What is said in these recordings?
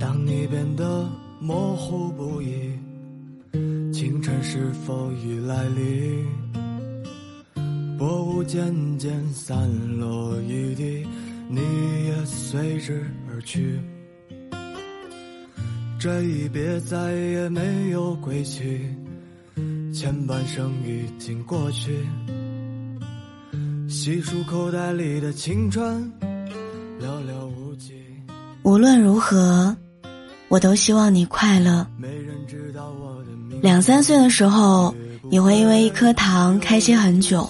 当你变得模糊不已，清晨是否已来临？薄雾渐渐散落一地，你也随之而去。这一别再也没有归期，前半生已经过去。细数口袋里的青春，寥寥无几。无论如何，我都希望你快乐。2、3岁的时候，你会因为一颗糖开心很久，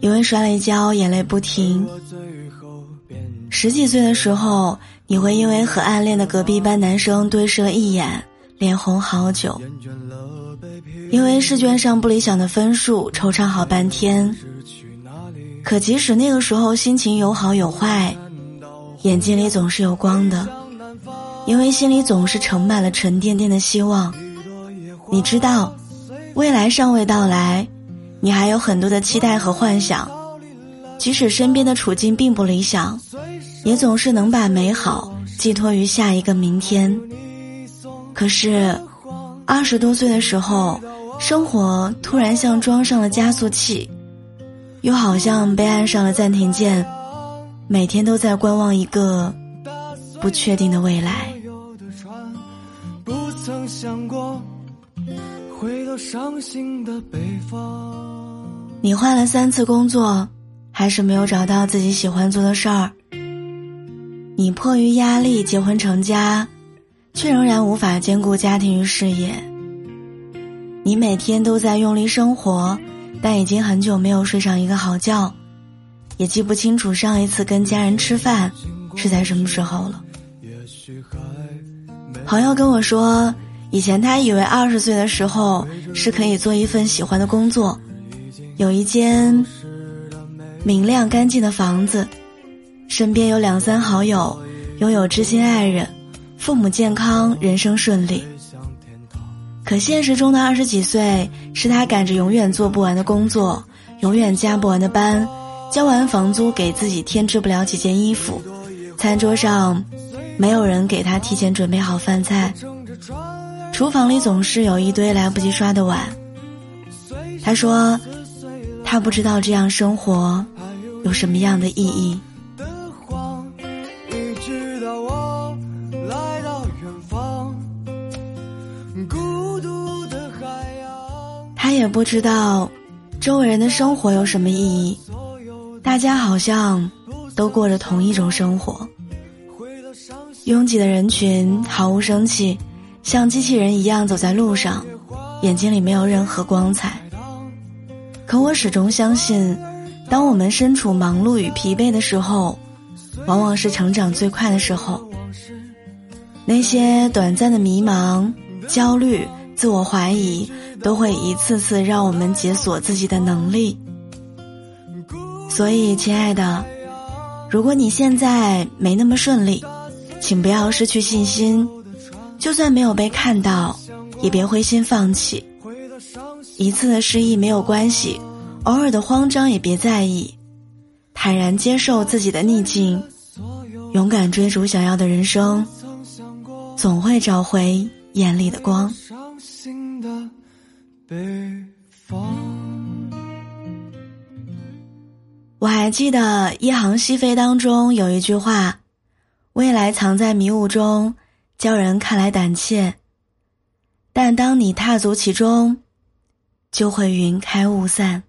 因为摔了一跤眼泪不停。10几岁的时候，你会因为和暗恋的隔壁班男生对视了一眼，脸红好久。因为试卷上不理想的分数，惆怅好半天。可即使那个时候心情有好有坏，眼睛里总是有光的。因为心里总是盛满了沉甸甸的希望，你知道，未来尚未到来，你还有很多的期待和幻想。即使身边的处境并不理想，也总是能把美好寄托于下一个明天。可是，20多岁的时候，生活突然像装上了加速器，又好像被按上了暂停键，每天都在观望一个不确定的未来。不曾想过回到伤心的北方。你换了3次工作，还是没有找到自己喜欢做的事儿。你迫于压力结婚成家，却仍然无法兼顾家庭与事业。你每天都在用力生活，但已经很久没有睡上一个好觉，也记不清楚上一次跟家人吃饭是在什么时候了。朋友跟我说，以前他以为20岁的时候是可以做一份喜欢的工作，有一间明亮干净的房子，身边有2、3好友，拥有知心爱人，父母健康，人生顺利。可现实中的20几岁是他赶着永远做不完的工作，永远加不完的班，交完房租给自己添置不了几件衣服，餐桌上没有人给他提前准备好饭菜，厨房里总是有一堆来不及刷的碗。他说他不知道这样生活有什么样的意义。他也不知道周围人的生活有什么意义，大家好像都过着同一种生活。拥挤的人群毫无生气，像机器人一样走在路上，眼睛里没有任何光彩。可我始终相信，当我们身处忙碌与疲惫的时候，往往是成长最快的时候。那些短暂的迷茫、焦虑、自我怀疑，都会一次次让我们解锁自己的能力。所以，亲爱的，如果你现在没那么顺利，请不要失去信心，就算没有被看到，也别灰心放弃。一次的失意没有关系，偶尔的慌张也别在意，坦然接受自己的逆境，勇敢追逐想要的人生，总会找回眼里的光。伤心的北方。我还记得《一行西飞》当中有一句话，未来藏在迷雾中，叫人看来胆怯，但当你踏足其中，就会云开雾散。